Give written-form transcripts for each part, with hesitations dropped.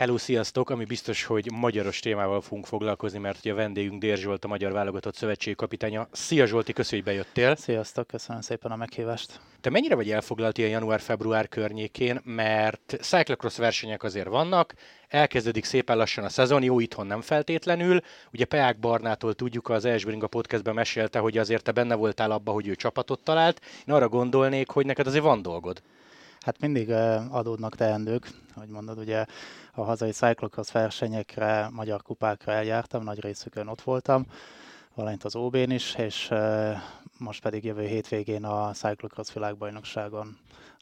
Hello, sziasztok! Ami biztos, hogy magyaros témával fogunk foglalkozni, mert ugye a vendégünk Dér Zsolt, a magyar válogatott szövetségi kapitánya. Szia Zsolti, köszönjük, hogy bejöttél! Sziasztok, köszönöm szépen a meghívást! Te mennyire vagy elfoglalt ilyen január-február környékén, mert cyclocross versenyek azért vannak, elkezdődik szépen lassan a szezon, jó, itthon nem feltétlenül. Ugye Peák Barnától tudjuk, az ESBringa podcastben mesélte, hogy azért te benne voltál abba, hogy ő csapatot talált. Én arra gondolnék, hogy neked azért van dolgod. Hát mindig adódnak teendők, hogy mondod, ugye a hazai cyclocross versenyekre, magyar kupákra eljártam, nagy részükön ott voltam, valamint az OB-n is, és most pedig jövő hétvégén a cyclocross világbajnokságon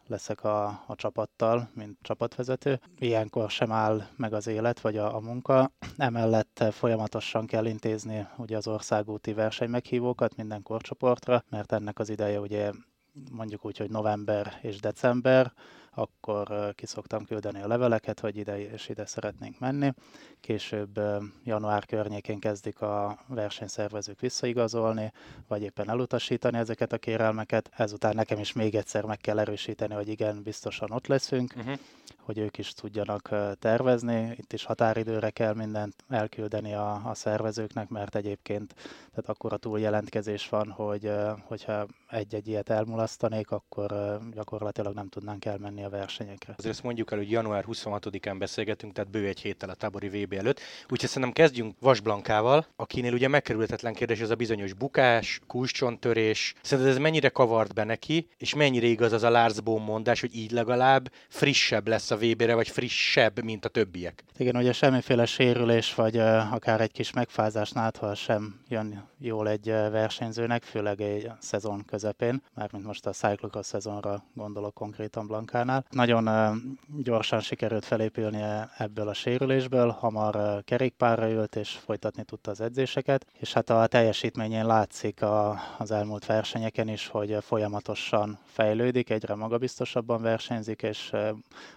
leszek a csapattal, mint csapatvezető. Ilyenkor sem áll meg az élet vagy a munka. Emellett folyamatosan kell intézni ugye az országúti versenymeghívókat minden korcsoportra, mert ennek az ideje ugye mondjuk úgy, hogy november és december, akkor ki szoktam küldeni a leveleket, hogy ide és ide szeretnénk menni. Később január környékén kezdik a versenyszervezők visszaigazolni, vagy éppen elutasítani ezeket a kérelmeket. Ezután nekem is még egyszer meg kell erősíteni, hogy igen, biztosan ott leszünk, hogy ők is tudjanak tervezni. Itt is határidőre kell mindent elküldeni a szervezőknek, mert egyébként tehát akkora túljelentkezés van, hogyha egy-egy ilyet elmulasztanék, akkor gyakorlatilag nem tudnánk elmenni a versenyekre. Azért ezt mondjuk el, hogy január 26-án beszélgetünk, tehát bő egy héttel a tábori VB előtt. Úgyhogy szerintem kezdjünk Vas Blankával, akinél ugye megkerülhetetlen kérdés ez a bizonyos bukás, kulcscsontörés. Szerinted ez mennyire kavart be neki, és mennyire igaz az a Lars Bom mondás, hogy így legalább frissebb lesz a VB-re, vagy frissebb, mint a többiek? Igen, ugye semmiféle sérülés, vagy akár egy kis megfázás nátha sem jön jól egy versenyzőnek, főleg egy szezon közepén, mármint most a cyclocross szezonra gondolok konkrétan Blankánál. Nagyon gyorsan sikerült felépülnie ebből a sérülésből, hamar kerékpárra ült és folytatni tudta az edzéseket, és hát a teljesítményén látszik az elmúlt versenyeken is, hogy folyamatosan fejlődik, egyre magabiztosabban versenyzik, és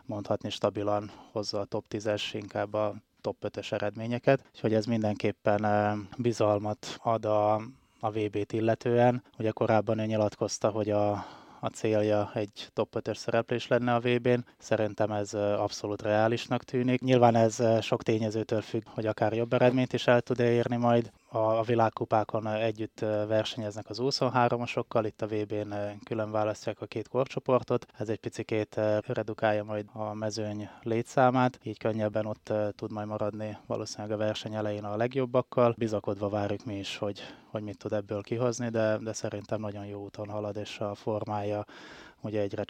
mondhatni stabilan hozza a top 10-es, inkább a top 5-ös eredményeket, úgyhogy ez mindenképpen bizalmat ad a VB-t illetően. Ugye korábban ő nyilatkozta, hogy a célja egy top 5-ös szereplés lenne a VB-n. Szerintem ez abszolút reálisnak tűnik. Nyilván ez sok tényezőtől függ, hogy akár jobb eredményt is el tud érni majd. A világkupákon együtt versenyeznek az 23-osokkal, itt a VB-n külön választják a két korcsoportot. Ez egy picikét redukálja majd a mezőny létszámát, így könnyebben ott tud majd maradni valószínűleg a verseny elején a legjobbakkal. Bizakodva várjuk mi is, hogy mit tud ebből kihozni, de szerintem nagyon jó úton halad, és a formája ugye egyre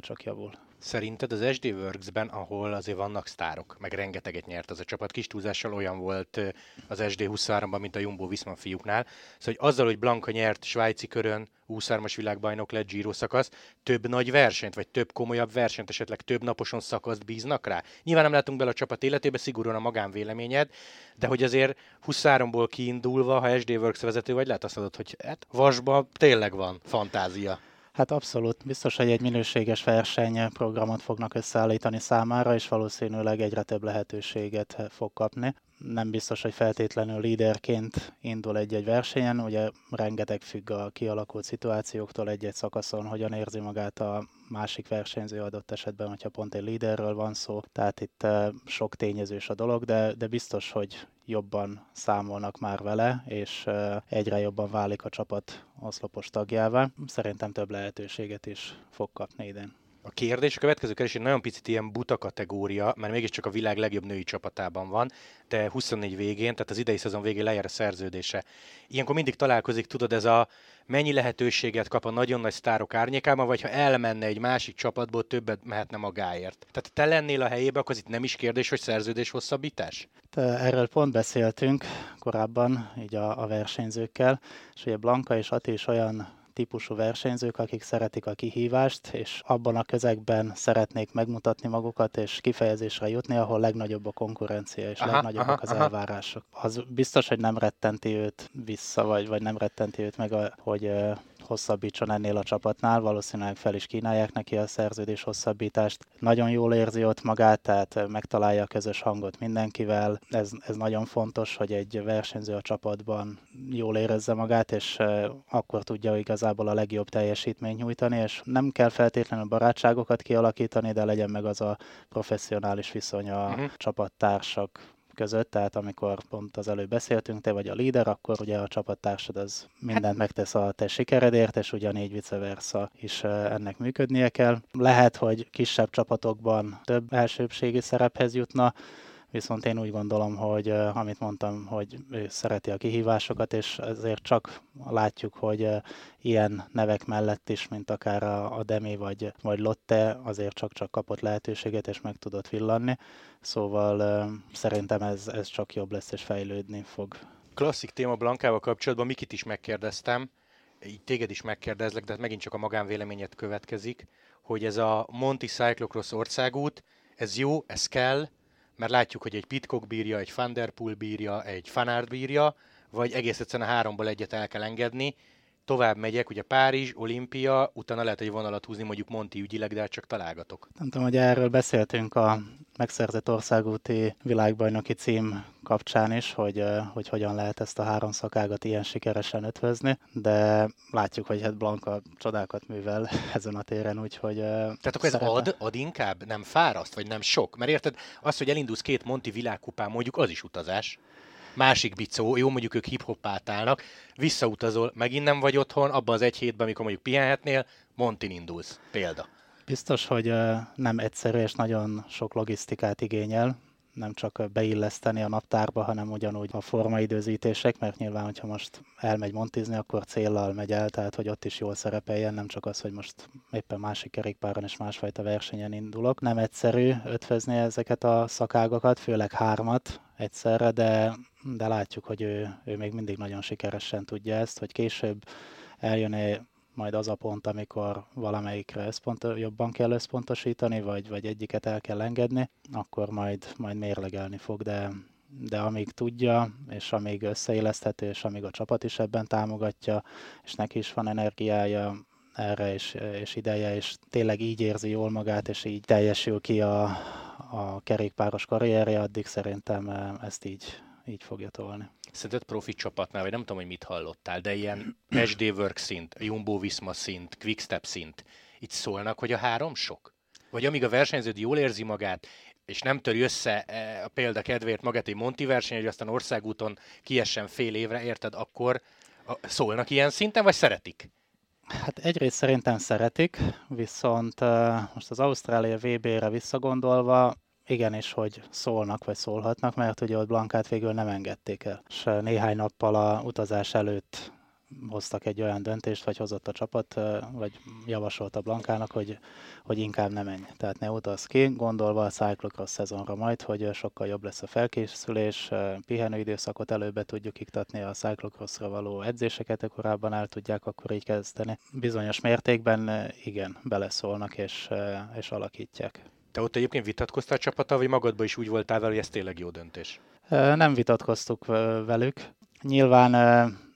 csak javul. Szerinted az SD Worksben, ahol azért vannak sztárok, meg rengeteget nyert az a csapat, kis túlzással olyan volt az SD 23-ban, mint a Jumbo-Visma fiúknál, szóval hogy azzal, hogy Blanka nyert svájci körön, 23-as világbajnok lett, Giro szakasz, több nagy versenyt, vagy több komolyabb versenyt, esetleg több naposon szakaszt bíznak rá? Nyilván nem látunk bele a csapat életébe, szigorúan a magánvéleményed, de hogy azért 23-ból kiindulva, ha SD Works vezető vagy, lehet azt adod, hogy hát Vasban tényleg van fantázia. Hát abszolút, biztos, hogy egy minőséges versenyprogramot fognak összeállítani számára, és valószínűleg egyre több lehetőséget fog kapni. Nem biztos, hogy feltétlenül líderként indul egy-egy versenyen, ugye rengeteg függ a kialakult szituációktól egy-egy szakaszon, hogyan érzi magát a másik versenyző adott esetben, hogyha pont egy líderről van szó, tehát itt sok tényezős a dolog, de biztos, hogy jobban számolnak már vele, és egyre jobban válik a csapat oszlopos tagjává. Szerintem több lehetőséget is fog kapni idén. A kérdés a következő kérdés, egy nagyon picit ilyen buta kategória, mert mégiscsak a világ legjobb női csapatában van, de 24 végén, tehát az idei szezon végén lejár a szerződése. Ilyenkor mindig találkozik, tudod, ez a mennyi lehetőséget kap a nagyon nagy sztárok árnyékában, vagy ha elmenne egy másik csapatból, többet mehetne magáért. Tehát te lennél a helyébe, akkor itt nem is kérdés, hogy szerződés hosszabbítás? Erről pont beszéltünk korábban, így a versenyzőkkel, és ugye Blanka és Ati is olyan típusú versenyzők, akik szeretik a kihívást, és abban a közegben szeretnék megmutatni magukat, és kifejezésre jutni, ahol legnagyobb a konkurencia, és legnagyobbak az elvárások. Az biztos, hogy nem rettenti őt vissza, vagy nem rettenti őt meg, hogy hosszabbítson ennél a csapatnál, valószínűleg fel is kínálják neki a szerződés hosszabbítást. Nagyon jól érzi ott magát, tehát megtalálja a közös hangot mindenkivel. Ez nagyon fontos, hogy egy versenyző a csapatban jól érezze magát, és akkor tudja igazából a legjobb teljesítményt nyújtani, és nem kell feltétlenül barátságokat kialakítani, de legyen meg az a professzionális viszony a csapattársak között, tehát amikor pont az előbb beszéltünk, te vagy a líder, akkor ugye a csapattársad az mindent megtesz a te sikeredért, és ugyanígy vice versa is ennek működnie kell. Lehet, hogy kisebb csapatokban több elsőbbségi szerephez jutna, viszont én úgy gondolom, hogy amit mondtam, hogy ő szereti a kihívásokat, és ezért csak látjuk, hogy ilyen nevek mellett is, mint akár a Demi vagy Lotte, azért csak kapott lehetőséget, és meg tudott villanni. Szóval szerintem ez csak jobb lesz, és fejlődni fog. Klasszik téma Blankával kapcsolatban, Mikit is megkérdeztem, így téged is megkérdezlek, de megint csak a magánvéleményed következik, hogy ez a Monti Cyclocross országút, ez jó, ez kell, mert látjuk, hogy egy Pidcock bírja, egy Van der Poel bírja, egy Fanárd bírja, vagy egész egyszerűen a háromból egyet el kell engedni. Tovább megyek, ugye Párizs, Olimpia, utána lehet egy vonalat húzni mondjuk Monti ügyileg, de csak találgatok. Nem tudom, hogy erről beszéltünk a megszerzett országúti világbajnoki cím kapcsán is, hogy hogyan lehet ezt a három szakágat ilyen sikeresen ötvözni, de látjuk, hogy hát Blanka csodákat művel ezen a téren, úgyhogy... Tehát akkor ez ad inkább? Nem fáraszt, vagy nem sok? Mert érted, az, hogy elindulsz két Monti világkupán, mondjuk az is utazás. Másik bicó, jó, mondjuk ők hip-hoppát állnak, visszautazol, megint nem vagy otthon, abban az egy hétben, amikor mondjuk pihenhetnél, Montin indulsz, példa. Biztos, hogy nem egyszerű, és nagyon sok logisztikát igényel, nem csak beilleszteni a naptárba, hanem ugyanúgy a formaidőzítések, mert nyilván, hogyha most elmegy montizni, akkor céllal megy el, tehát hogy ott is jól szerepeljen, nem csak az, hogy most éppen másik kerékpáron és másfajta versenyen indulok. Nem egyszerű ötvözni ezeket a szakágokat, főleg hármat egyszerre, de látjuk, hogy ő még mindig nagyon sikeresen tudja ezt, hogy később eljön majd az a pont, amikor valamelyikre jobban kell összpontosítani, vagy egyiket el kell engedni, akkor majd mérlegelni fog, de amíg tudja, és amíg összeilleszthető, és amíg a csapat is ebben támogatja, és neki is van energiája erre, és ideje, és tényleg így érzi jól magát, és így teljesül ki a kerékpáros karrierje, addig szerintem ezt így fogja tolni. Szerinted profi csapatnál, vagy nem tudom, hogy mit hallottál, de ilyen SD Works szint, Jumbo-Visma szint, Quickstep szint, itt szólnak, hogy a három sok? Vagy amíg a versenyző jól érzi magát, és nem töri össze a példa kedvéért magát egy Monti verseny, hogy aztán országúton kiessen fél évre, érted, akkor szólnak ilyen szinten, vagy szeretik? Hát egyrészt szerintem szeretik, viszont most az Ausztrália VB-re visszagondolva, igenis, hogy szólnak, vagy szólhatnak, mert ugye ott Blankát végül nem engedték el. És néhány nappal a utazás előtt hoztak egy olyan döntést, vagy hozott a csapat, vagy javasolta Blankának, hogy inkább ne menj. Tehát ne utazz ki, gondolva a cyclocross szezonra majd, hogy sokkal jobb lesz a felkészülés, pihenőidőszakot előbb tudjuk iktatni a cyclocrossra való edzéseket, de korábban el tudják akkor így kezdeni. Bizonyos mértékben igen, beleszólnak és alakítják. Te ott egyébként vitatkoztál a csapattal, vagy magadban is úgy voltál vele, hogy ez tényleg jó döntés? Nem vitatkoztuk velük. Nyilván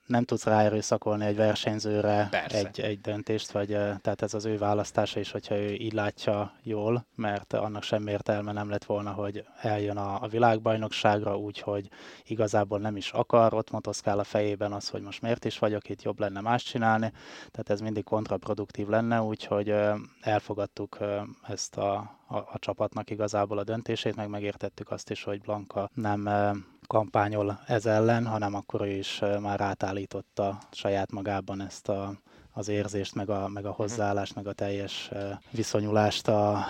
nem tudsz ráerőszakolni egy versenyzőre egy döntést, vagy tehát ez az ő választása is, hogyha ő így látja jól, mert annak semmi értelme nem lett volna, hogy eljön a világbajnokságra, úgyhogy igazából nem is akar, ott motoszkál a fejében az, hogy most miért is vagyok, itt jobb lenne más csinálni, tehát ez mindig kontraproduktív lenne, úgyhogy elfogadtuk ezt a csapatnak igazából a döntését, meg megértettük azt is, hogy Blanka nem kampányol ez ellen, hanem akkor ő is már átállította saját magában ezt az érzést, meg a hozzáállást, meg a teljes viszonyulást a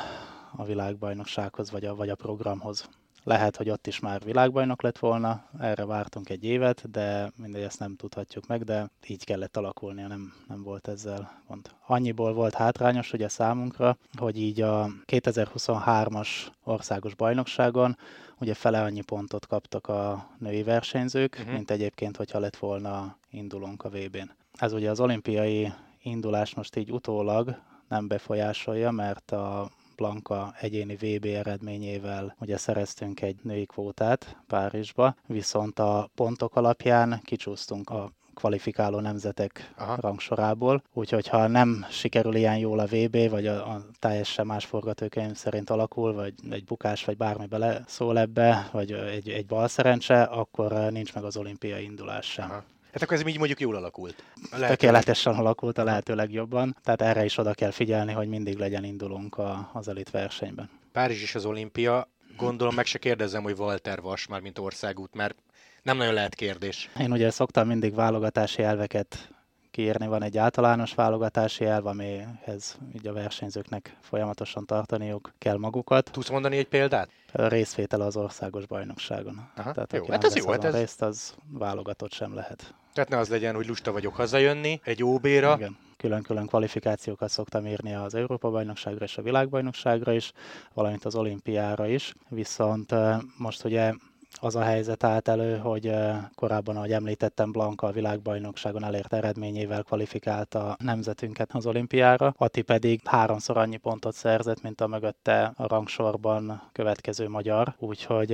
világbajnoksághoz, vagy a programhoz. Lehet, hogy ott is már világbajnok lett volna, erre vártunk egy évet, de mindegy, ezt nem tudhatjuk meg, de így kellett alakulnia, nem volt ezzel gond. Annyiból volt hátrányos ugye számunkra, hogy így a 2023-as országos bajnokságon ugye fele annyi pontot kaptak a női versenyzők, mint egyébként, hogyha lett volna indulónk a VB-n. Ez ugye az olimpiai indulás most így utólag nem befolyásolja, mert a Blanka egyéni VB eredményével ugye szereztünk egy női kvótát Párizsba, viszont a pontok alapján kicsúsztunk a kvalifikáló nemzetek rangsorából. Úgyhogy ha nem sikerül ilyen jól a VB, vagy a teljesen más forgatókönyv szerint alakul, vagy egy bukás, vagy bármi bele szól ebbe, vagy egy bal szerencse, akkor nincs meg az olimpiai indulás sem. Aha. Hát akkor ez így mondjuk jól alakult. Tökéletesen alakult a lehető legjobban, tehát erre is oda kell figyelni, hogy mindig legyen indulunk az elit versenyben. Párizs is az olimpia, gondolom meg se kérdezem, hogy Walter Vas már mint országút, mert nem nagyon lehet kérdés. Én ugye szoktam mindig válogatási elveket kiírni, van egy általános válogatási elv, amihez így a versenyzőknek folyamatosan tartaniuk kell magukat. Tudsz mondani egy példát? A részvétel az országos bajnokságon. Aha, tehát aki hát nem vesz azon részt, az válogatott sem lehet. Tehát ne az legyen, hogy lusta vagyok hazajönni egy OB-ra. Igen. Külön-külön kvalifikációkat szoktam írni az Európa-bajnokságra és a világbajnokságra is, valamint az olimpiára is. Viszont most ugye az a helyzet állt elő, hogy korábban, ahogy említettem, Blanka a világbajnokságon elért eredményével kvalifikálta nemzetünket az olimpiára. Ati pedig 3-szor annyi pontot szerzett, mint a mögötte a rangsorban következő magyar. Úgyhogy,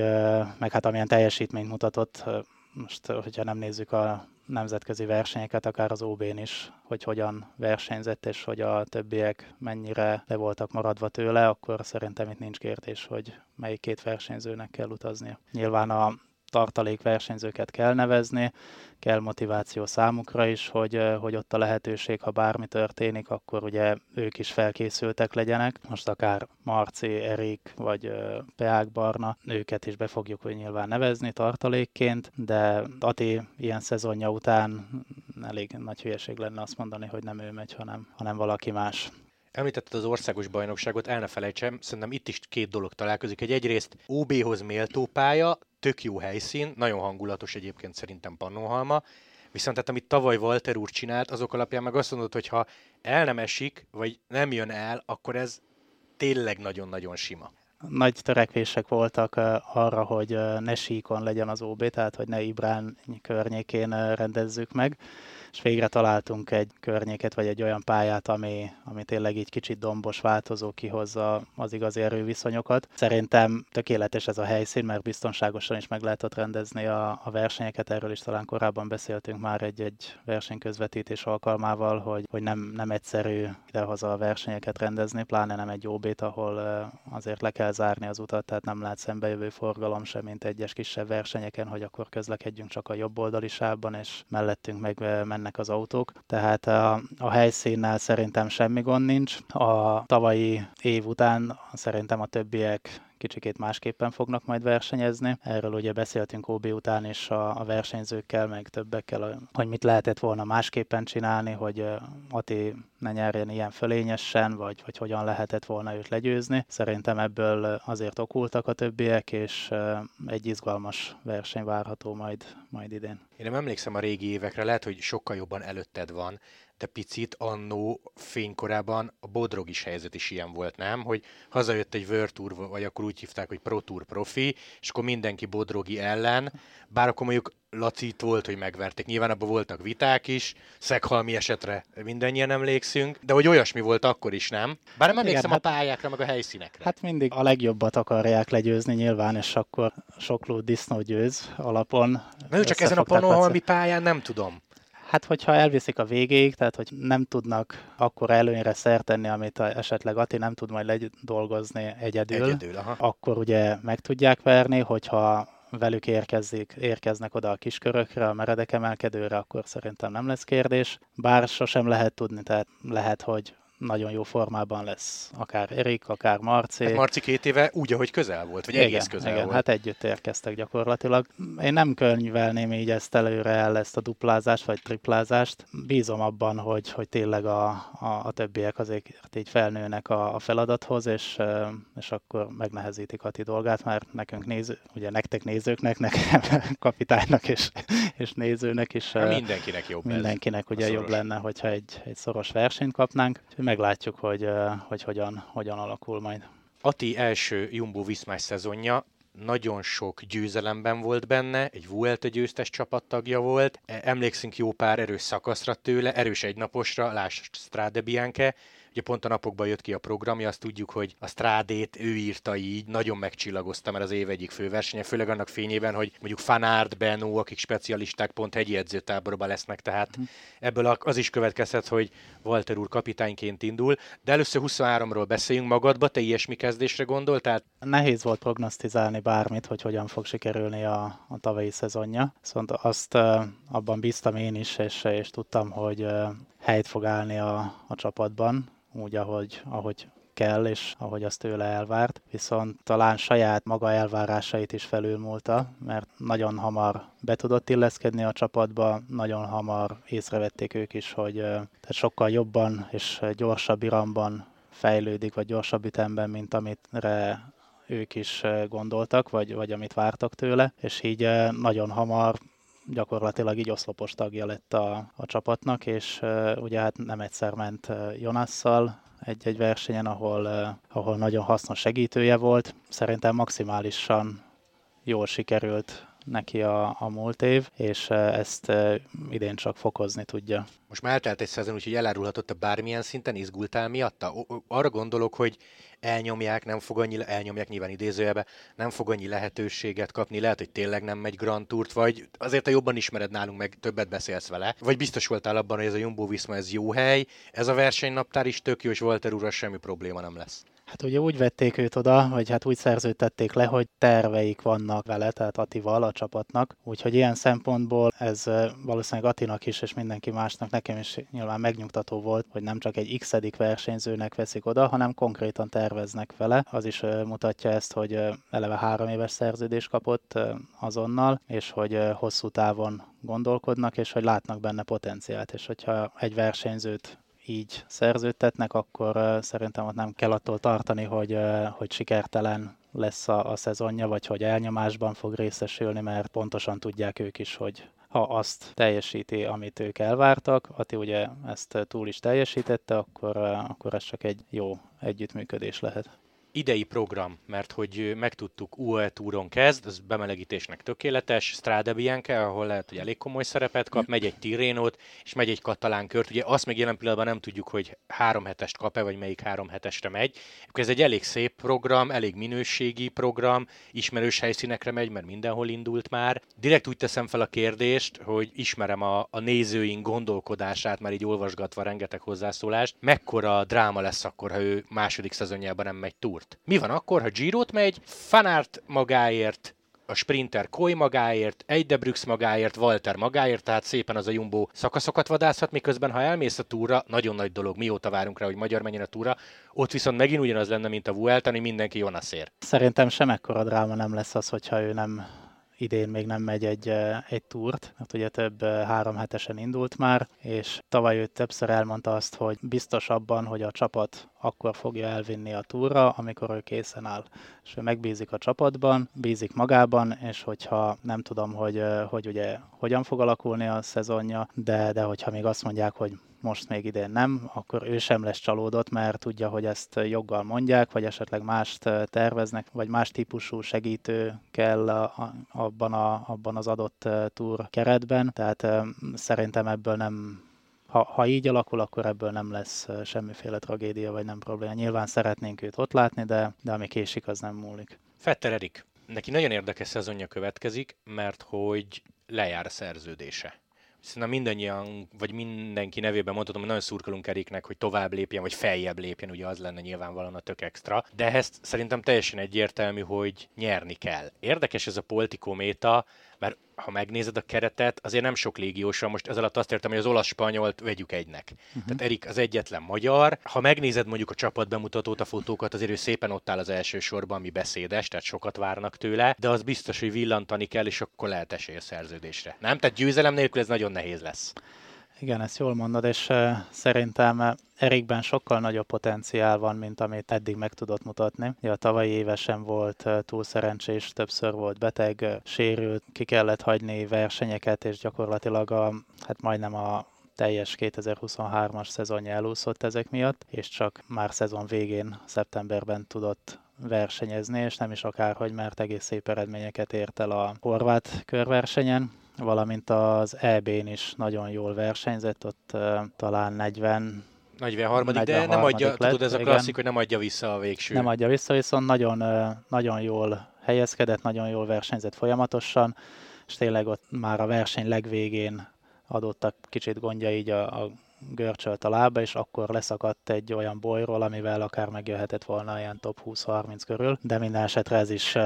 meg hát amilyen teljesítményt mutatott, most, hogyha nem nézzük a nemzetközi versenyeket, akár az OB-n is, hogy hogyan versenyzett, és hogy a többiek mennyire le voltak maradva tőle, akkor szerintem itt nincs kérdés, hogy melyik két versenyzőnek kell utaznia. Nyilván a tartalékversenyzőket kell nevezni, kell motiváció számukra is, hogy ott a lehetőség, ha bármi történik, akkor ugye ők is felkészültek legyenek. Most akár Marci, Erik vagy Peák Barna, őket is be fogjuk nyilván nevezni tartalékként, de Ati ilyen szezonja után elég nagy hülyeség lenne azt mondani, hogy nem ő megy, hanem valaki más. Említetted az országos bajnokságot, el ne felejtsem, szerintem itt is két dolog találkozik. Egyrészt OB-hoz méltó pálya, tök jó helyszín, nagyon hangulatos egyébként szerintem Pannonhalma, viszont hát amit tavaly Valter úr csinált, azok alapján meg azt mondod, hogy ha el nem esik, vagy nem jön el, akkor ez tényleg nagyon-nagyon sima. Nagy törekvések voltak arra, hogy ne síkon legyen az OB, tehát hogy ne Ibrán környékén rendezzük meg, és végre találtunk egy környéket, vagy egy olyan pályát, ami tényleg így kicsit dombos, változó, kihozza az igazi erőviszonyokat. Szerintem tökéletes ez a helyszín, mert biztonságosan is meg lehetett rendezni a versenyeket, erről is talán korábban beszéltünk már egy versenyközvetítés alkalmával, hogy nem egyszerű idehaza a versenyeket rendezni, pláne nem egy OB-t, ahol azért le kell zárni az utat, tehát nem lehet szembejövő forgalom sem, mint egyes kisebb versenyeken, hogy akkor közlekedjünk csak a jobb oldali sávban, és mellettünk meg mennek az autók. Tehát a helyszínnel szerintem semmi gond nincs. A tavalyi év után szerintem a többiek kicsikét másképpen fognak majd versenyezni. Erről ugye beszéltünk OB után is a versenyzőkkel, meg többekkel, hogy mit lehetett volna másképpen csinálni, hogy Ati ne nyerjen ilyen fölényesen, vagy hogyan lehetett volna őt legyőzni. Szerintem ebből azért okultak a többiek, és egy izgalmas verseny várható majd idén. Én nem emlékszem a régi évekre, lehet, hogy sokkal jobban előtted van, de picit annó fénykorában a bodrogis helyzet is ilyen volt, nem? Hogy hazajött egy World Tour, vagy akkor úgy hívták, hogy Pro Tour profi, és akkor mindenki bodrogi ellen, bár akkor mondjuk Laci itt volt, hogy megverték. Nyilván abban voltak viták is, szeghalmi esetre mindannyian emlékszünk, de hogy olyasmi volt akkor is, nem? Bár nem emlékszem a pályákra, meg a helyszínekre. Hát mindig a legjobbat akarják legyőzni nyilván, és akkor sokló disznó győz alapon. Na csak ezen a pannonhalmi pályán nem tudom. Hát, hogyha elviszik a végéig, tehát hogy nem tudnak akkora előnyre szert tenni, amit esetleg Ati nem tud majd dolgozni egyedül akkor ugye meg tudják verni, hogyha velük érkeznek oda a kiskörökre, a meredek emelkedőre, akkor szerintem nem lesz kérdés. Bár sosem lehet tudni, tehát lehet, hogy nagyon jó formában lesz. Akár Erik, akár Marci. Hát Marci 2 éve úgy, ahogy közel volt, vagy igen, egész közel volt. Hát együtt érkeztek gyakorlatilag. Én nem könyvelném így ezt előre el, ezt a duplázást, vagy triplázást. Bízom abban, hogy tényleg a többiek azért így felnőnek a feladathoz, és akkor megnehezítik a ti dolgát, mert nektek nézőknek, nekem kapitánynak és nézőnek is. Mindenkinek jobb. Mindenkinek ugye jobb lenne, hogyha egy szoros versenyt kapnánk. Meglátjuk, hogy hogyan alakul majd. Ati első Jumbo-Viszmás szezonja, nagyon sok győzelemben volt benne, egy Vuelta győztes csapattagja volt, emlékszünk jó pár erős szakaszra tőle, erős egynaposra, lásd Strade Bianche, Ugye pont a napokban jött ki a programja, azt tudjuk, hogy a Strade-t ő írta így, nagyon megcsillagozta, mert az év egyik főversenye, főleg annak fényében, hogy mondjuk Fanárd, Benó, akik specialisták pont hegyi edzőtáborban lesznek, tehát ebből az is következhet, hogy Valter úr kapitányként indul. De először 23-ról beszéljünk magadba, te ilyesmi kezdésre gondoltál? Nehéz volt prognosztizálni bármit, hogy hogyan fog sikerülni a tavalyi szezonja, viszont azt abban bíztam én is, és tudtam, hogy helyt fog állni a csapatban, úgy, ahogy kell, és ahogy azt tőle elvárt. Viszont talán saját maga elvárásait is felülmúlta, mert nagyon hamar be tudott illeszkedni a csapatba, nagyon hamar észrevették ők is, hogy tehát sokkal jobban és gyorsabb iramban fejlődik, vagy gyorsabb ütemben, mint amitre ők is gondoltak, vagy amit vártak tőle, és így nagyon hamar gyakorlatilag így oszlopos tagja lett a csapatnak, és ugye hát nem egyszer ment Jonasszal egy versenyen, ahol nagyon hasznos segítője volt. Szerintem maximálisan jól sikerült neki a múlt év, és ezt idén csak fokozni tudja. Most már eltelt egy szezon, úgyhogy elárulhatott, bármilyen szinten izgultál miatta? Arra gondolok, hogy elnyomják nyilván idézőjelbe, nem fog annyi lehetőséget kapni, lehet, hogy tényleg nem megy Grand Tourt, vagy azért te jobban ismered nálunk, meg többet beszélsz vele, vagy biztos voltál abban, hogy ez a Jumbo-Visma, ez jó hely, ez a versenynaptár is tök jó, és Valter úrral semmi probléma nem lesz. Hát ugye úgy vették őt oda, vagy hát úgy szerződtették le, hogy terveik vannak vele, tehát Attival, a csapatnak. Úgyhogy ilyen szempontból ez valószínűleg Attinak is, és mindenki másnak, nekem is nyilván megnyugtató volt, hogy nem csak egy x-edik versenyzőnek veszik oda, hanem konkrétan terveznek vele. Az is mutatja ezt, hogy eleve 3 éves szerződést kapott azonnal, és hogy hosszú távon gondolkodnak, és hogy látnak benne potenciált. És hogyha egy versenyzőt így szerződtetnek, akkor szerintem ott nem kell attól tartani, hogy sikertelen lesz a szezonja, vagy hogy elnyomásban fog részesülni, mert pontosan tudják ők is, hogy ha azt teljesíti, amit ők elvártak, Atti ugye ezt túl is teljesítette, akkor ez csak egy jó együttműködés lehet. Idei program, mert hogy megtudtuk, UAE Touron kezd, ez bemelegítésnek tökéletes, Strade Bianche, ahol lehet, hogy elég komoly szerepet kap, megy egy Tirrenót, és megy egy Katalánkört. Ugye azt még jelen pillanatban nem tudjuk, hogy 3 hetest kap-e, vagy melyik 3 hetesre megy. Ez egy elég szép program, elég minőségi program, ismerős helyszínekre megy, mert mindenhol indult már. Direkt úgy teszem fel a kérdést, hogy ismerem a nézőink gondolkodását, már így olvasgatva rengeteg hozzászólást, mekkora dráma lesz akkor, ha ő második szezonjában nem megy túr. Mi van akkor, ha Girot megy, Van Aert magáért, a sprinter Koy magáért, Eidebrucks magáért, Valter magáért, tehát szépen az a Jumbo szakaszokat vadászhat, miközben ha elmész a túra, nagyon nagy dolog, mióta várunk rá, hogy magyar menjen a túra, ott viszont megint ugyanaz lenne, mint a Vueltán, hogy mindenki Jonasért. Szerintem sem ekkora dráma nem lesz az, hogyha ő nem idén még nem megy egy túrt, mert ugye több 3 hetesen indult már, és tavaly ő többször elmondta azt, hogy biztos abban, hogy a csapat akkor fogja elvinni a túra, amikor ő készen áll. És ő megbízik a csapatban, bízik magában, és hogyha nem tudom, hogy ugye hogyan fog alakulni a szezonja, de hogyha még azt mondják, hogy most még idén nem, akkor ő sem lesz csalódott, mert tudja, hogy ezt joggal mondják, vagy esetleg mást terveznek, vagy más típusú segítő kell abban az adott túr keretben. Tehát szerintem ebből nem... Ha így alakul, akkor ebből nem lesz semmiféle tragédia, vagy nem probléma. Nyilván szeretnénk őt ott látni, de ami késik, az nem múlik. Fetter Erik, neki nagyon érdekes szezonja következik, mert hogy lejár a szerződése. Szerintem mindannyian, vagy mindenki nevében mondhatom, hogy nagyon szurkolunk Eriknek, hogy tovább lépjen, vagy feljebb lépjen, ugye az lenne nyilvánvalóan a tök extra. De ezt szerintem teljesen egyértelmű, hogy nyerni kell. Érdekes ez a Polti Kometa, mert ha megnézed a keretet, azért nem sok légiósan, most ez alatt azt értem, hogy az olasz-spanyolt vegyük egynek. Tehát Erik az egyetlen magyar. Ha megnézed mondjuk a csapatbemutatót, a fotókat, azért ő szépen ott áll az első sorban, ami beszédes, tehát sokat várnak tőle, de az biztos, hogy villantani kell, és akkor lehet esély a szerződésre. Nem? Tehát győzelem nélkül ez nagyon nehéz lesz. Igen, ezt jól mondod, és szerintem Erikben sokkal nagyobb potenciál van, mint amit eddig meg tudott mutatni. Ugye a tavalyi éve sem volt túl szerencsés, többször volt beteg, sérült, ki kellett hagyni versenyeket, és gyakorlatilag majdnem a teljes 2023-as szezonja elúszott ezek miatt, és csak már szezon végén, szeptemberben tudott versenyezni, és nem is akárhogy, mert egész szép eredményeket ért el a horvát körversenyen, valamint az EB-n is nagyon jól versenyzett, ott talán 40 43. De nem adja, lett, tudod, ez a klasszik, hogy nem adja vissza a végső. Nem adja vissza, viszont nagyon, nagyon jól helyezkedett, nagyon jól versenyzett folyamatosan, és tényleg ott már a verseny legvégén adottak kicsit gondja, így a görcsölt a lába, és akkor leszakadt egy olyan bolyról, amivel akár megjöhetett volna ilyen top 20-30 körül, de minden esetre ez is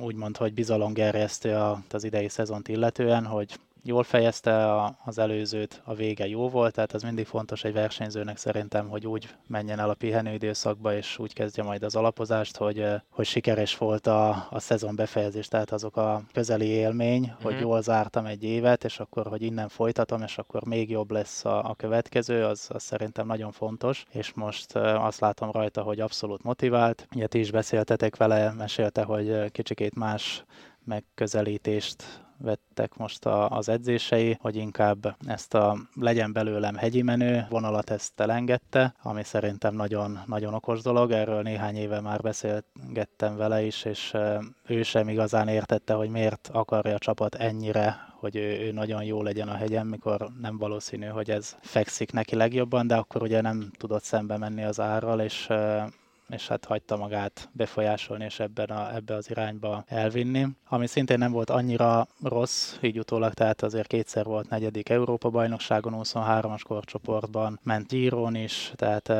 úgymond, hogy bizalomgerjesztő az idei szezont illetően, hogy jól fejezte az előzőt, a vége jó volt, tehát ez mindig fontos egy versenyzőnek szerintem, hogy úgy menjen el a pihenőidőszakba, és úgy kezdje majd az alapozást, hogy sikeres volt a szezon befejezés, tehát azok a közeli élmény, hogy jól zártam egy évet, és akkor, hogy innen folytatom, és akkor még jobb lesz a következő, az szerintem nagyon fontos, és most azt látom rajta, hogy abszolút motivált. Ugye ti is beszéltetek vele, mesélte, hogy kicsikét más megközelítést vettek most az edzései, hogy inkább ezt a legyen belőlem hegyi menő vonalat ezt elengedte, ami szerintem nagyon, nagyon okos dolog. Erről néhány éve már beszélgettem vele is, és ő sem igazán értette, hogy miért akarja a csapat ennyire, hogy ő nagyon jó legyen a hegyen, mikor nem valószínű, hogy ez fekszik neki legjobban, de akkor ugye nem tudott szembe menni az árral, és hát hagyta magát befolyásolni, és ebbe az irányba elvinni. Ami szintén nem volt annyira rossz, így utólag, tehát azért kétszer volt negyedik Európa-bajnokságon, 23-as korcsoportban, ment Girón is, tehát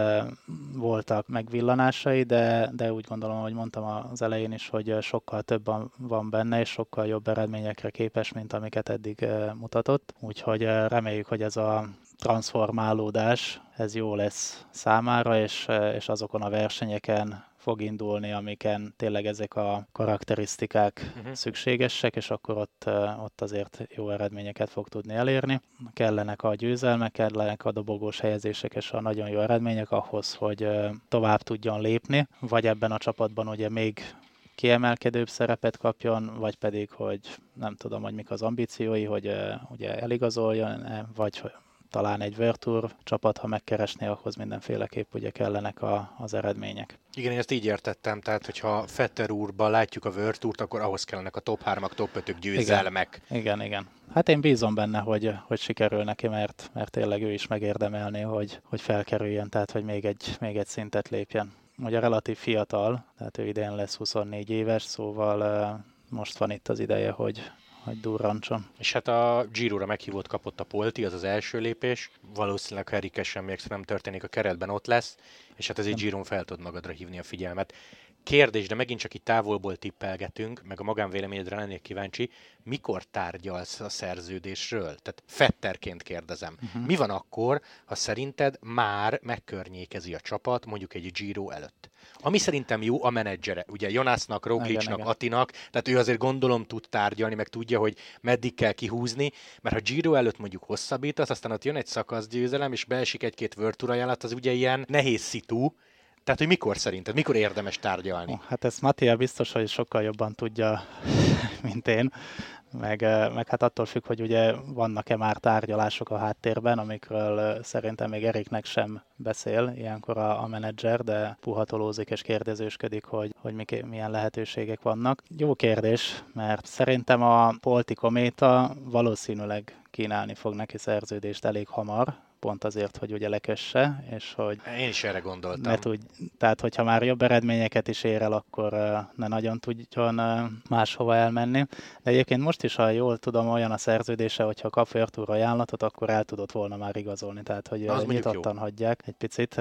voltak megvillanásai, de úgy gondolom, hogy mondtam az elején is, hogy sokkal több van benne, és sokkal jobb eredményekre képes, mint amiket eddig mutatott. Úgyhogy reméljük, hogy ez a transformálódás, ez jó lesz számára, és azokon a versenyeken fog indulni, amiken tényleg ezek a karakterisztikák szükségesek, és akkor ott azért jó eredményeket fog tudni elérni. Kellenek a győzelmek, kellenek a dobogós helyezések és a nagyon jó eredmények ahhoz, hogy tovább tudjon lépni, vagy ebben a csapatban ugye még kiemelkedőbb szerepet kapjon, vagy pedig, hogy nem tudom, hogy mik az ambíciói, hogy ugye eligazoljon, vagy talán egy World Tour csapat, ha megkeresné, ahhoz mindenféleképp ugye kellenek az eredmények. Igen, én ezt így értettem, tehát hogyha Fetter úrban látjuk a World Tourt, akkor ahhoz kellenek a top 3-ak, top 5-ök győzelmek. Igen. Hát én bízom benne, hogy sikerül neki, mert tényleg ő is megérdemelné, hogy felkerüljön, tehát hogy még egy szintet lépjen. Ugye relatív fiatal, tehát ő idén lesz 24 éves, szóval most van itt az ideje, hogy durrancson. És hát a Giro-ra meghívót kapott a Polti, az első lépés. Valószínűleg, ha Erikesen még nem történik, a keretben ott lesz, és hát ezért Giron fel tud magadra hívni a figyelmet. Kérdés, de megint csak itt távolból tippelgetünk, meg a magánvéleményedre lennék kíváncsi, mikor tárgyalsz a szerződésről? Tehát Fetterként kérdezem. Mi van akkor, ha szerinted már megkörnyékezi a csapat mondjuk egy Giro előtt? Ami szerintem jó a menedzsere, ugye Jonasnak, Rogličnak, Attinak, tehát ő azért gondolom tud tárgyalni, meg tudja, hogy meddig kell kihúzni, mert ha Giro előtt mondjuk hosszabbítasz, aztán ott jön egy szakaszgyőzelem, és beesik egy-két World Tour ajánlat, az ugye ilyen nehéz szitú. Tehát, hogy mikor szerinted? Mikor érdemes tárgyalni? Hát ezt Mattia biztos, hogy sokkal jobban tudja, mint én. Meg hát attól függ, hogy ugye vannak-e már tárgyalások a háttérben, amikről szerintem még Eriknek sem beszél ilyenkor a menedzser, de puhatolózik és kérdezősködik, hogy milyen lehetőségek vannak. Jó kérdés, mert szerintem a Polti Kometa valószínűleg kínálni fog neki szerződést elég hamar, pont azért, hogy ugye lekösse, és hogy... Én is erre gondoltam. Tehát, hogyha már jobb eredményeket is ér el, akkor ne nagyon tudjon máshova elmenni. De egyébként most is, ha jól tudom, olyan a szerződése, hogyha kap World Tour ajánlatot, akkor el tudott volna már igazolni. Tehát, hogy nyitottan hagyják egy picit.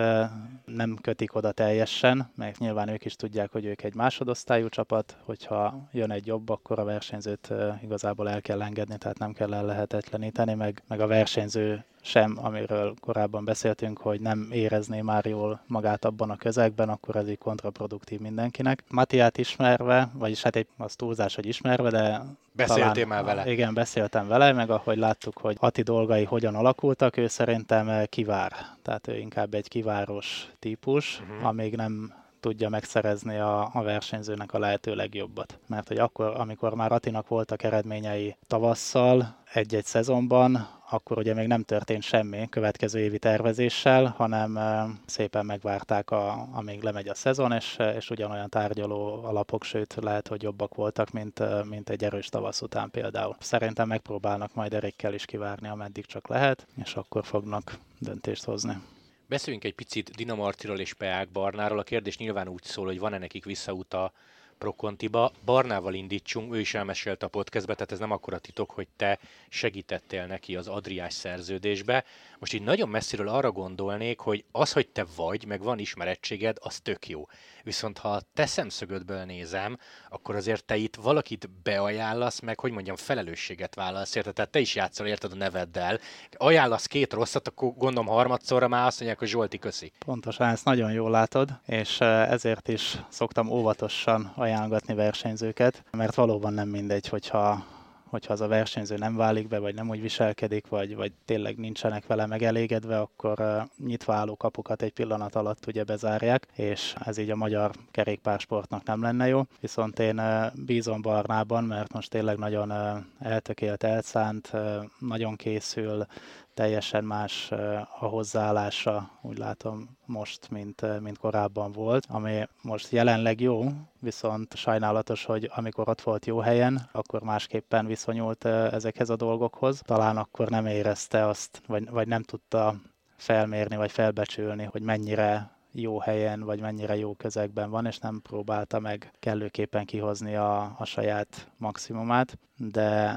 Nem kötik oda teljesen, meg nyilván ők is tudják, hogy ők egy másodosztályú csapat, hogyha jön egy jobb, akkor a versenyzőt igazából el kell engedni, tehát nem kell ellehetetleníteni, meg a versenyző sem, amiről korábban beszéltünk, hogy nem érezné már jól magát abban a közegben, akkor ez így kontraproduktív mindenkinek. Mattiát ismerve, vagyis hát az túlzás, hogy ismerve, de... Beszéltél már vele? Igen, beszéltem vele, meg ahogy láttuk, hogy Atti dolgai hogyan alakultak, ő szerintem kivár. Tehát ő inkább egy kiváros típus, amíg nem tudja megszerezni a versenyzőnek a lehető legjobbat. Mert hogy akkor, amikor már Attinak voltak eredményei tavasszal, egy-egy szezonban, akkor ugye még nem történt semmi következő évi tervezéssel, hanem szépen megvárták, amíg lemegy a szezon, és ugyanolyan tárgyaló alapok, sőt lehet, hogy jobbak voltak, mint egy erős tavasz után például. Szerintem megpróbálnak majd Erikkel is kivárni, ameddig csak lehet, és akkor fognak döntést hozni. Beszéljünk egy picit Dinamartiról és Peák Barnáról. A kérdés nyilván úgy szól, hogy van-e nekik visszaút a ProContiba. Barnával indítsunk, ő is elmesélte a podcastbe, tehát ez nem akkora titok, hogy te segítettél neki az Adriás szerződésbe. Most így nagyon messziről arra gondolnék, hogy az, hogy te vagy, meg van ismerettséged, az tök jó. Viszont ha a te szemszögödből nézem, akkor azért te itt valakit beajánlasz, meg hogy mondjam, felelősséget vállalsz érte, tehát te is játszol érted a neveddel. Ajánlasz két rosszat, akkor gondolom harmadszorra már azt mondják, hogy Zsolti, köszi. Pontosan, ezt nagyon jól látod, és ezért is szoktam óvatosan ajánlgatni versenyzőket, mert valóban nem mindegy, hogyha az a versenyző nem válik be, vagy nem úgy viselkedik, vagy tényleg nincsenek vele megelégedve, akkor nyitva álló kapukat egy pillanat alatt ugye bezárják, és ez így a magyar kerékpársportnak nem lenne jó. Viszont én bízom Barnában, mert most tényleg nagyon eltökélt, elszánt, nagyon készül, teljesen más a hozzáállása, úgy látom most, mint korábban volt, ami most jelenleg jó, viszont sajnálatos, hogy amikor ott volt jó helyen, akkor másképpen viszonyult ezekhez a dolgokhoz. Talán akkor nem érezte azt, vagy nem tudta felmérni, vagy felbecsülni, hogy mennyire jó helyen, vagy mennyire jó közegben van, és nem próbálta meg kellőképpen kihozni a saját maximumát,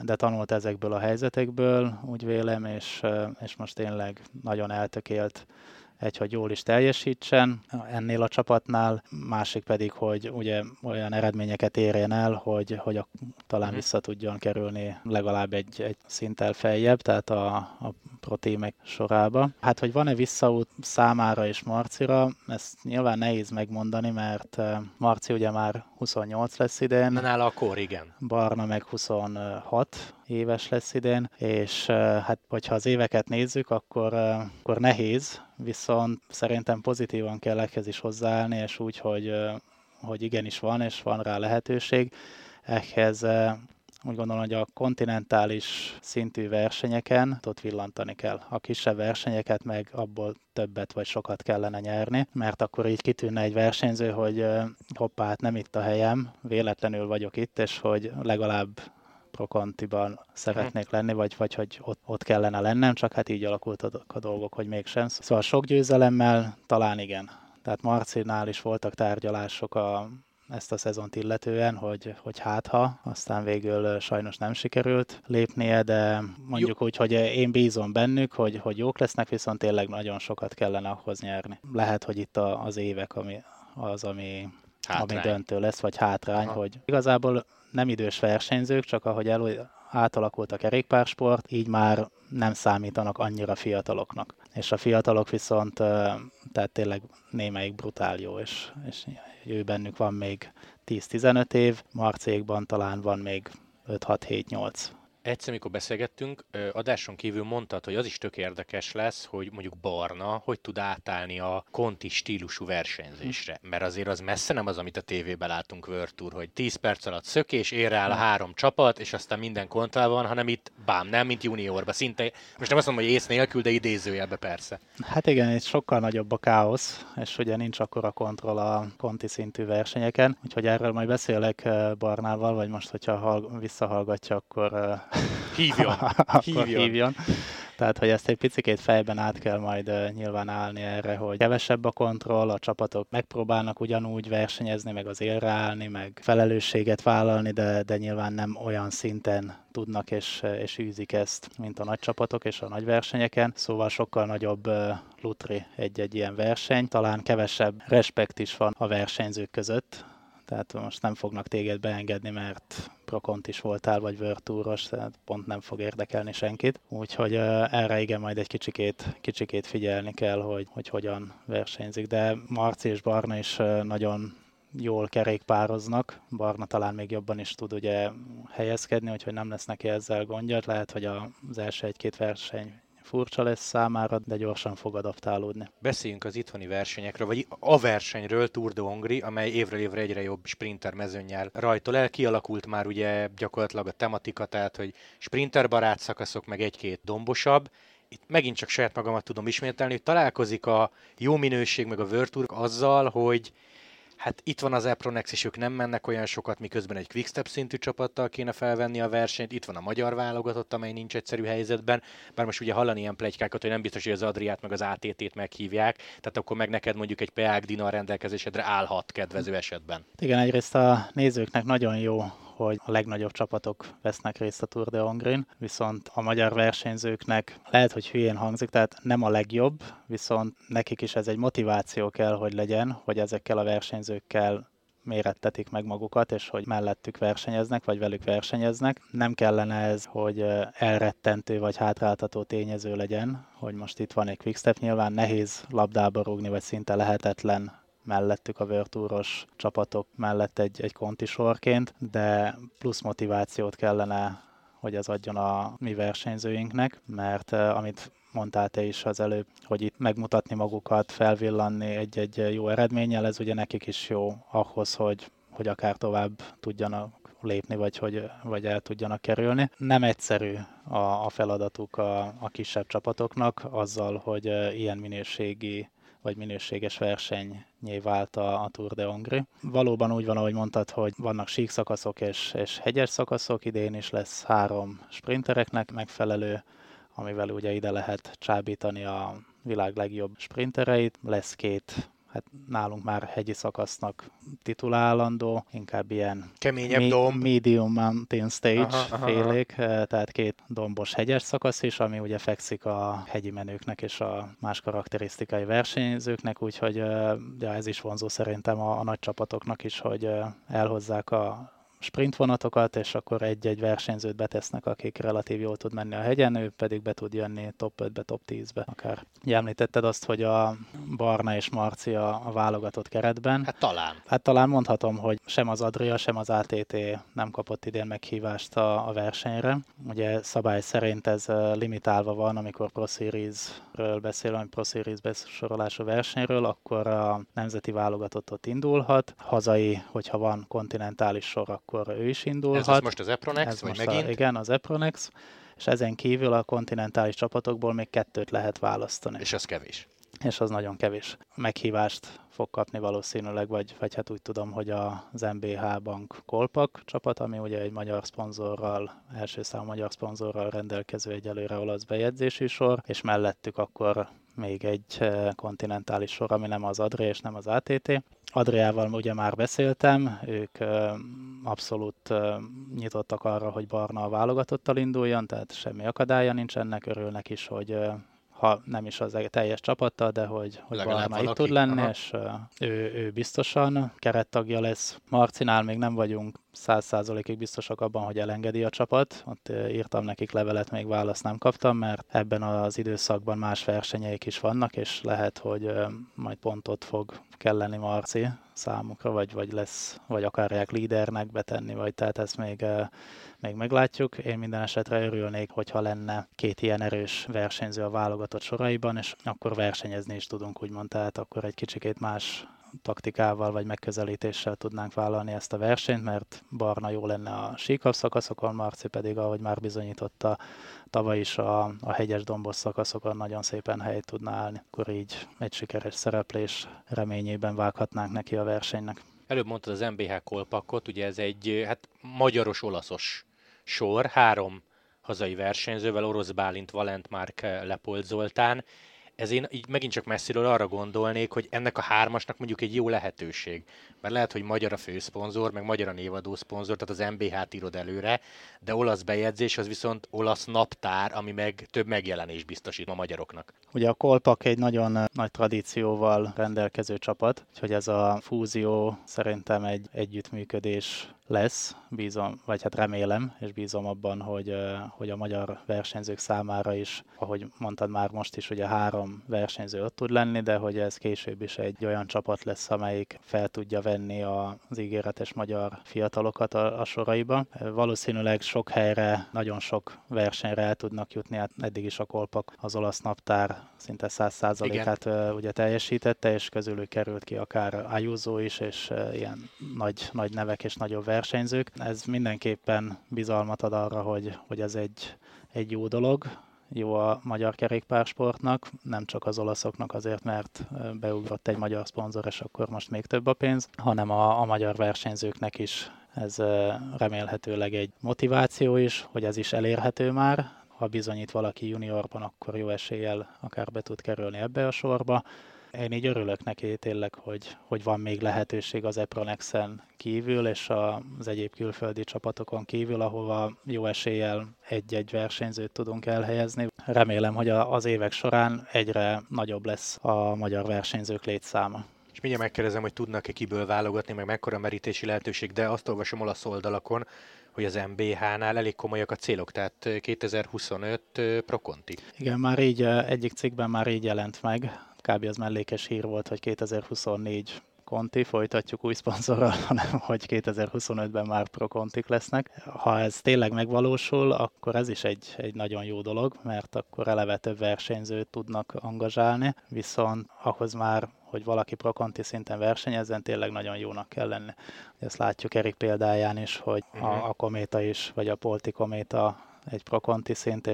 de tanult ezekből a helyzetekből, úgy vélem, és most tényleg nagyon eltökélt hogy jól is teljesítsen ennél a csapatnál, másik pedig, hogy ugye olyan eredményeket érjen el, hogy talán vissza tudjon kerülni legalább egy szinttel feljebb, tehát a protémek sorába. Hát, hogy van-e visszaút számára és Marcira, ezt nyilván nehéz megmondani, mert Marci ugye már 28 lesz idén. Nála akkor, igen. Barna meg 26 éves lesz idén, és hát, hogyha az éveket nézzük, akkor nehéz, viszont szerintem pozitívan kell ehhez is hozzáállni, és úgy, hogy igenis van, és van rá lehetőség. Ehhez úgy gondolom, hogy a kontinentális szintű versenyeken ott villantani kell. A kisebb versenyeket meg abból többet vagy sokat kellene nyerni, mert akkor így kitűnne egy versenyző, hogy hoppá, hát nem itt a helyem, véletlenül vagyok itt, és hogy legalább ProContiban szeretnék lenni, vagy hogy ott kellene lennem, csak hát így alakultak a dolgok, hogy mégsem. Szóval sok győzelemmel talán igen. Tehát Marcinál is voltak tárgyalások ezt a szezont illetően, hogy hátha, aztán végül sajnos nem sikerült lépnie, de mondjuk jó. Úgy, hogy én bízom bennük, hogy jók lesznek, viszont tényleg nagyon sokat kellene ahhoz nyerni. Lehet, hogy itt az évek ami döntő lesz, vagy hátrány, hogy igazából nem idős versenyzők, csak ahogy átalakult a kerékpársport, így már nem számítanak annyira fiataloknak. És a fiatalok viszont, tehát tényleg némelyik brutál jó, és ő bennük van még 10-15 év, Marcékban talán van még 5-6-7-8. Egyszer, amikor beszélgettünk, adáson kívül mondtad, hogy az is tök érdekes lesz, hogy mondjuk Barna, hogy tud átállni a konti stílusú versenyzésre. Mert azért az messze nem az, amit a tévében látunk World Tour, hogy 10 perc alatt szökés, ér el a 3 csapat, és aztán minden kontál van, hanem itt bám, nem, mint juniorban. Szinte, most nem azt mondom, hogy ész nélkül, de idézőjelbe persze. Hát igen, itt sokkal nagyobb a káosz, és ugye nincs akkora kontroll a konti szintű versenyeken, úgyhogy erről majd beszélek Barnával, vagy most, hogyha visszahallgatja, akkor hívjon. Tehát, hogy ezt egy picikét fejben át kell majd nyilván állni erre, hogy kevesebb a kontroll, a csapatok megpróbálnak ugyanúgy versenyezni, meg az élre állni, meg felelősséget vállalni, de nyilván nem olyan szinten tudnak és űzik ezt, mint a nagy csapatok és a nagy versenyeken. Szóval sokkal nagyobb lutri egy-egy ilyen verseny. Talán kevesebb respekt is van a versenyzők között. Tehát most nem fognak téged beengedni, mert ProCont is voltál, vagy World Touros, tehát pont nem fog érdekelni senkit. Úgyhogy erre igen, majd egy kicsikét figyelni kell, hogy hogyan versenyzik. De Marci és Barna is nagyon jól kerékpároznak. Barna talán még jobban is tud ugye helyezkedni, úgyhogy nem lesz neki ezzel gondja. Lehet, hogy az első 1-2 verseny furcsa lesz számára, de gyorsan fog adaptálódni. Beszéljünk az itthoni versenyekről, vagy a versenyről, Tour de Hongrie, amely évről évre egyre jobb sprinter mezőnnyel rajtol el. Kialakult már ugye gyakorlatilag a tematika, tehát hogy sprinterbarát szakaszok, meg 1-2 dombosabb. Itt megint csak saját magamat tudom ismételni, hogy találkozik a jó minőség, meg a World Tour azzal, hogy hát itt van az Epronex, és ők nem mennek olyan sokat, miközben egy Quickstep szintű csapattal kéne felvenni a versenyt. Itt van a magyar válogatott, amely nincs egyszerű helyzetben. Bár most ugye hallani ilyen pletykákat, hogy nem biztos, hogy az Adriát meg az ATT-t meghívják, tehát akkor meg neked mondjuk egy Peák Dinar rendelkezésedre állhat kedvező esetben. Igen, egyrészt a nézőknek nagyon jó, hogy a legnagyobb csapatok vesznek részt a Tour de Hongrie-n, viszont a magyar versenyzőknek lehet, hogy hülyén hangzik, tehát nem a legjobb, viszont nekik is ez egy motiváció kell, hogy legyen, hogy ezekkel a versenyzőkkel mérettetik meg magukat, és hogy mellettük versenyeznek, vagy velük versenyeznek. Nem kellene ez, hogy elrettentő vagy hátráltató tényező legyen, hogy most itt van egy Quickstep, nyilván nehéz labdába rúgni, vagy szinte lehetetlen mellettük a World Touros csapatok mellett egy konti sorként, de plusz motivációt kellene, hogy ez adjon a mi versenyzőinknek, mert amit mondtál te is az előbb, hogy itt megmutatni magukat, felvillanni egy-egy jó eredménnyel, ez ugye nekik is jó ahhoz, hogy akár tovább tudjanak lépni, vagy el tudjanak kerülni. Nem egyszerű a feladatuk a kisebb csapatoknak azzal, hogy ilyen minőségi vagy minőséges versenynyé vált a Tour de Hongrie. Valóban úgy van, ahogy mondtad, hogy vannak síkszakaszok és hegyes szakaszok, idén is lesz 3 sprintereknek megfelelő, amivel ugye ide lehet csábítani a világ legjobb sprintereit. Lesz 2, hát nálunk már hegyi szakasznak titulálandó, inkább ilyen keményebb domb, medium mountain stage félék, tehát 2 dombos hegyes szakasz is, ami ugye fekszik a hegyi menőknek és a más karakterisztikai versenyzőknek, úgyhogy ja, ez is vonzó szerintem a nagy csapatoknak is, hogy elhozzák a sprintvonatokat, és akkor egy-egy versenyzőt betesznek, akik relatív jól tud menni a hegyen, ő pedig be tud jönni top 5-be, top 10-be akár. Említetted azt, hogy a Barna és Marci a válogatott keretben. Hát talán mondhatom, hogy sem az Adria, sem az ATT nem kapott idén meghívást a versenyre. Ugye szabály szerint ez limitálva van, amikor Pro Series-ről beszélünk, vagy Pro Series besorolású versenyről, akkor a nemzeti válogatottot indulhat. Hazai, hogyha van kontinentális sor, akkor ő is indulhat. Ez most az Epronex, ez vagy megint? Igen, az Epronex, és ezen kívül a kontinentális csapatokból még 2 lehet választani. És az kevés. És az nagyon kevés. Meghívást fog kapni valószínűleg, vagy hát úgy tudom, hogy az MBH Bank Colpack csapat, ami ugye egy magyar szponzorral, első számú magyar szponzorral rendelkező egyelőre olasz bejegyzési sor, és mellettük akkor még egy kontinentális sor, ami nem az Adria és nem az ATT. Adriával ugye már beszéltem, ők abszolút nyitottak arra, hogy Barna a válogatottal induljon, tehát semmi akadálya nincs ennek, örülnek is, hogy ha nem is az teljes csapattal, de hogy Barna itt tud lenni, és ő biztosan kerettagja lesz. Marcinál még nem vagyunk 100%-ig biztosak abban, hogy elengedi a csapat. Ott írtam nekik levelet, még választ nem kaptam, mert ebben az időszakban más versenyeik is vannak, és lehet, hogy majd pontot fog kelleni Marci számukra, vagy lesz, vagy akarják lídernek betenni, vagy tehát ezt még meglátjuk. Én minden esetre örülnék, hogyha lenne 2 ilyen erős versenyző a válogatott soraiban, és akkor versenyezni is tudunk, úgymond, tehát akkor egy kicsikét más taktikával vagy megközelítéssel tudnánk vállalni ezt a versenyt, mert Barna jó lenne a síkabb szakaszokon, Marci pedig, ahogy már bizonyította tavaly is, a hegyes dombos szakaszokon nagyon szépen helyt tudna állni. Akkor így egy sikeres szereplés reményében vághatnánk neki a versenynek. Előbb mondtad az MBH Colpackot, ugye ez egy hát magyaros-olaszos sor, 3 hazai versenyzővel, Orosz Bálint, Valent Márk, Lepold Zoltán. Ez én így megint csak messziről arra gondolnék, hogy ennek a 3-asnak mondjuk egy jó lehetőség. Mert lehet, hogy magyar a főszponzor, meg magyar a névadó szponzor, tehát az MBH-t írod előre, de olasz bejegyzés az viszont olasz naptár, ami meg több megjelenés biztosít a magyaroknak. Ugye a Colpack egy nagyon nagy tradícióval rendelkező csapat, úgyhogy ez a fúzió szerintem egy együttműködés lesz, remélem, és bízom abban, hogy a magyar versenyzők számára is, ahogy mondtad már most is, ugye 3 versenyző ott tud lenni, de hogy ez később is egy olyan csapat lesz, amelyik fel tudja venni az ígéretes magyar fiatalokat a soraiba. Valószínűleg sok helyre, nagyon sok versenyre el tudnak jutni, hát eddig is a Colpack az olasz naptár szinte 100%-át ugye teljesítette, és közülük került ki akár Ayuso is, és ilyen nagy nevek és nagyobb versenyzők. Ez mindenképpen bizalmat ad arra, hogy ez egy jó dolog, jó a magyar kerékpársportnak, nem csak az olaszoknak azért, mert beugrott egy magyar szponzor, és akkor most még több a pénz, hanem a magyar versenyzőknek is. Ez remélhetőleg egy motiváció is, hogy ez is elérhető már. Ha bizonyít valaki juniorban, akkor jó eséllyel akár be tud kerülni ebbe a sorba. Én így örülök neki tényleg, hogy van még lehetőség az Epronexen kívül, és az egyéb külföldi csapatokon kívül, ahova jó eséllyel egy-egy versenyzőt tudunk elhelyezni. Remélem, hogy az évek során egyre nagyobb lesz a magyar versenyzők létszáma. És mindjárt megkérdezem, hogy tudnak-e kiből válogatni, meg mekkora merítési lehetőség, de azt olvasom olasz oldalakon, hogy az MBH-nál elég komolyak a célok, tehát 2025 ProConti. Igen, már így egyik cikkben már így jelent meg, kb. Az mellékes hír volt, hogy 2024 Conti, folytatjuk új szponzorral, hanem hogy 2025-ben már ProContik lesznek. Ha ez tényleg megvalósul, akkor ez is egy nagyon jó dolog, mert akkor eleve több versenyzőt tudnak angazsálni, viszont ahhoz már, hogy valaki ProConti szinten versenyezzen, tényleg nagyon jónak kell lenni. Ezt látjuk Erik példáján is, hogy a Kométa is, vagy a Polti Kometa egy ProConti szint,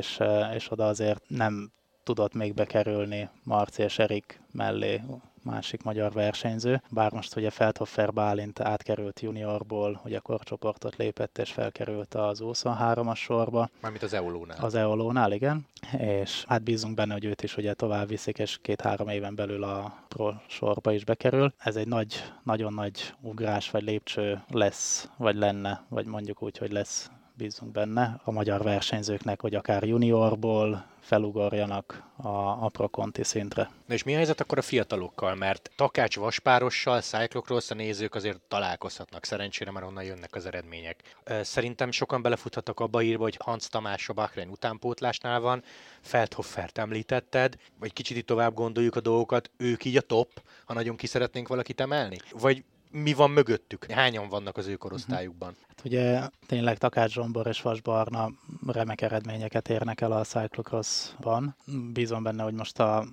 és oda azért nem tudott még bekerülni Marci és Erik mellé másik magyar versenyző, bár most ugye Feldhofer Bálint átkerült juniorból, ugye korcsoportot lépett és felkerült az 23-as sorba. Mármint az Eolónál. Az Eolónál, igen. És hát bízunk benne, hogy őt is ugye tovább viszik, és 2-3 éven belül a pro sorba is bekerül. Ez egy nagy, nagyon nagy ugrás vagy lépcső lesz, vagy lenne, vagy mondjuk úgy, hogy lesz, bízunk benne, a magyar versenyzőknek, hogy akár juniorból felugorjanak a ProConti szintre. Na és mi a helyzet akkor a fiatalokkal? Mert Takács-Vaspárossal, Cyclocross, a nézők azért találkozhatnak szerencsére, mert onnan jönnek az eredmények. Szerintem sokan belefuthattak abba írva, hogy Hans Tamás a Bahrein utánpótlásnál van, Feldhoffert említetted, vagy kicsit így tovább gondoljuk a dolgokat, ők így a top, ha nagyon ki szeretnénk valakit emelni? Vagy mi van mögöttük? Hányan vannak az ő korosztályukban? Hát ugye tényleg Takács Zsombor és Vas Barna remek eredményeket érnek el a cyclocrossban. Bízom benne, hogy most a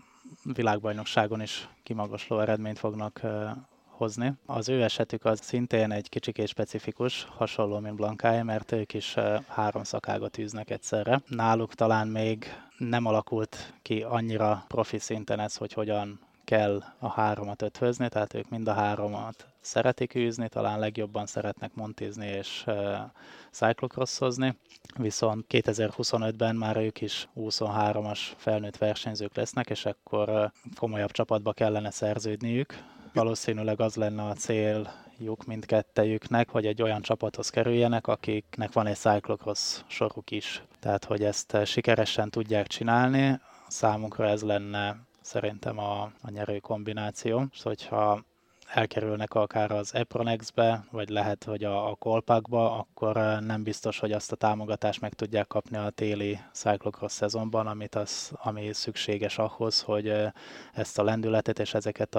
világbajnokságon is kimagasló eredményt fognak hozni. Az ő esetük az szintén egy kicsikét specifikus, hasonló, mint Blankáé, mert ők is 3 szakágot űznek egyszerre. Náluk talán még nem alakult ki annyira profi szinten ez, hogy hogyan kell a 3-at ötvözni, tehát ők mind a 3-at szeretik űzni, talán legjobban szeretnek montizni és cyclocrossozni, viszont 2025-ben már ők is 23-as felnőtt versenyzők lesznek, és akkor komolyabb csapatba kellene szerződniük. Valószínűleg az lenne a céljuk mindkettejüknek, hogy egy olyan csapathoz kerüljenek, akiknek van egy cyclocross soruk is. Tehát, hogy ezt sikeresen tudják csinálni, számunkra ez lenne szerintem a nyerő kombináció, és hogyha elkerülnek akár az Epronexbe, vagy lehet, hogy a Colpackba, akkor nem biztos, hogy azt a támogatást meg tudják kapni a téli cyclocross szezonban, ami szükséges ahhoz, hogy ezt a lendületet és ezeket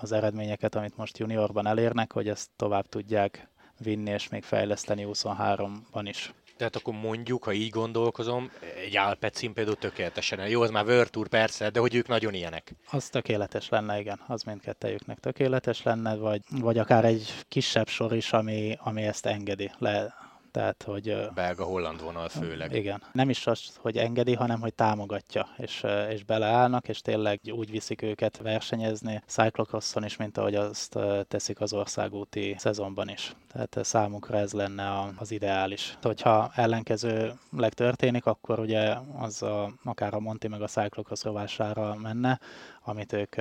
az eredményeket, amit most juniorban elérnek, hogy ezt tovább tudják vinni és még fejleszteni 23-ban is. Tehát akkor mondjuk, ha így gondolkozom, egy álpecin például tökéletesen. Jó, az már World Tour persze, de hogy ők nagyon ilyenek. Az tökéletes lenne, igen. Az mindkettejüknek tökéletes lenne, vagy akár egy kisebb sor is, ami ezt engedi le. Tehát, hogy... Belga-holland vonal főleg. Igen. Nem is az, hogy engedi, hanem hogy támogatja, és beleállnak, és tényleg úgy viszik őket versenyezni cyclocrosson is, mint ahogy azt teszik az országúti szezonban is. Tehát számukra ez lenne az ideális. Hogyha ellenkezőleg történik, akkor ugye az akár a Monti meg a cyclocross rovására menne, amit ők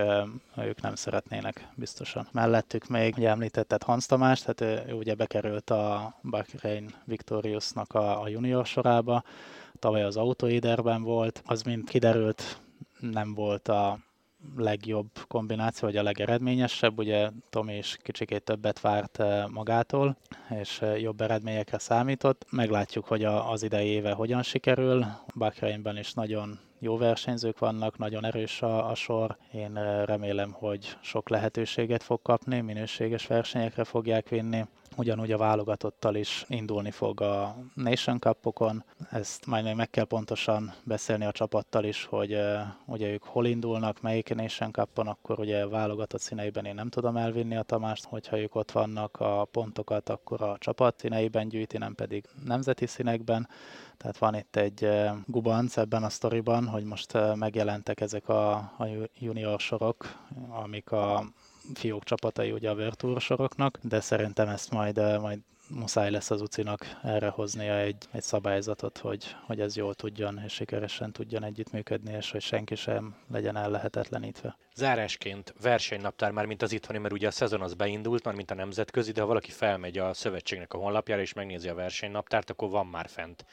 nem szeretnének biztosan. Mellettük még, ugye említetted Hans Tamás, tehát ő ugye bekerült a Bahrein Victorious-nak a junior sorába, tavaly az Autoiderben volt, az mind kiderült, nem volt a legjobb kombináció, vagy a legeredményesebb, ugye Tomi is kicsikét többet várt magától, és jobb eredményekre számított. Meglátjuk, hogy az idei éve hogyan sikerül. Bahreinben is nagyon jó versenyzők vannak, nagyon erős a sor. Én remélem, hogy sok lehetőséget fog kapni, minőséges versenyekre fogják vinni. ugyanúgy a válogatottal is indulni fog a Nation Cupokon. Ezt majd meg kell pontosan beszélni a csapattal is, hogy ugye ők hol indulnak, melyik Nation Cupon, akkor ugye válogatott színeiben én nem tudom elvinni a Tamást, hogyha ők ott vannak a pontokat, akkor a csapat színeiben gyűjti, nem pedig nemzeti színekben. Tehát van itt egy gubanc ebben a sztoriban, hogy most megjelentek ezek a junior sorok, amik a fiók csapatai ugye a World Tour soroknak, de szerintem ezt majd muszáj lesz az UCI-nak erre hoznia egy szabályzatot, hogy ez jól tudjon és sikeresen tudjon együttműködni, és hogy senki sem legyen ellehetetlenítve. Zárásként versenynaptár, már mint az itthoni, mert ugye a szezon az beindult, már mint a nemzetközi, de ha valaki felmegy a szövetségnek a honlapjára és megnézi a versenynaptárt, akkor van már fent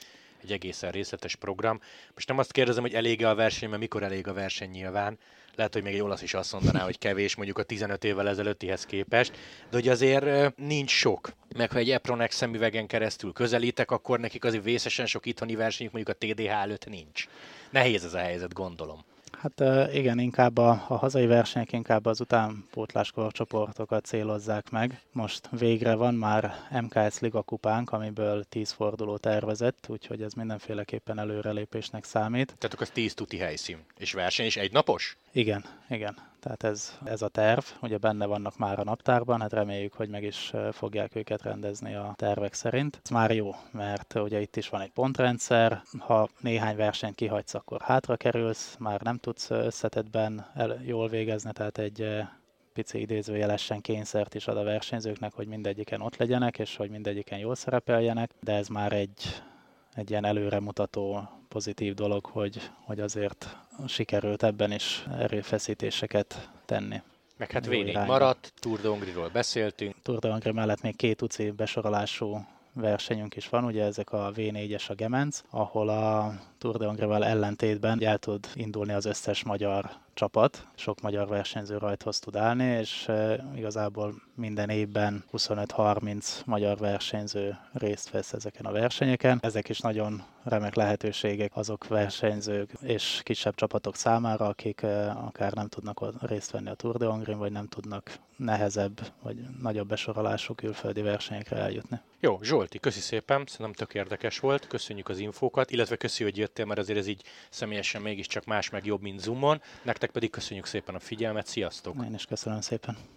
egy egészen részletes program. Most nem azt kérdezem, hogy elég-e a verseny, mert mikor elég a verseny nyilván. Lehet, hogy még egy olasz is azt mondaná, hogy kevés, mondjuk a 15 évvel ezelőttihez képest, de hogy azért nincs sok. Meg ha egy Epronex szemüvegen keresztül közelítek, akkor nekik azért vészesen sok itthoni versenyük mondjuk a TDH előtt nincs. Nehéz ez a helyzet, gondolom. Hát igen, inkább a hazai versenyek inkább az utánpótláskorcsoportokat célozzák meg. Most végre van már MKS Liga kupánk, amiből 10 forduló tervezett, úgyhogy ez mindenféleképpen előrelépésnek számít. Tehát akkor az 10 tuti helyszín, és verseny is egynapos? Igen. Tehát ez a terv, ugye benne vannak már a naptárban, hát reméljük, hogy meg is fogják őket rendezni a tervek szerint. Ez már jó, mert ugye itt is van egy pontrendszer, ha néhány versenyt kihagysz, akkor hátra kerülsz, már nem tudsz összetettben jól végezni, tehát egy pici idézőjelesen kényszert is ad a versenyzőknek, hogy mindegyiken ott legyenek, és hogy mindegyiken jól szerepeljenek, de ez már egy ilyen előremutató pozitív dolog, hogy azért sikerült ebben is erőfeszítéseket tenni. Meg hát végig maradt, Tour de Hongrie-ról beszéltünk. Tour de Hongrie mellett még 2 UCI besorolású versenyünk is van, ugye ezek a V4-es, a Gemenc, ahol a Tour de Hongrie-val ellentétben el tud indulni az összes magyar csapat, sok magyar versenyző rajthoz tud állni, és igazából minden évben 25-30 magyar versenyző részt vesz ezeken a versenyeken. Ezek is nagyon remek lehetőségek azok versenyzők és kisebb csapatok számára, akik akár nem tudnak részt venni a Tour de Hongrie-n, vagy nem tudnak nehezebb vagy nagyobb besorolású külföldi versenyekre eljutni. Jó, Zsolti, köszi szépen, szerintem tök érdekes volt, köszönjük az infókat, illetve köszi, hogy jöttél, mert azért ez így személyesen mégiscsak más, meg jobb, mint Zoomon. Nektek pedig köszönjük szépen a figyelmet, sziasztok! Én is köszönöm szépen!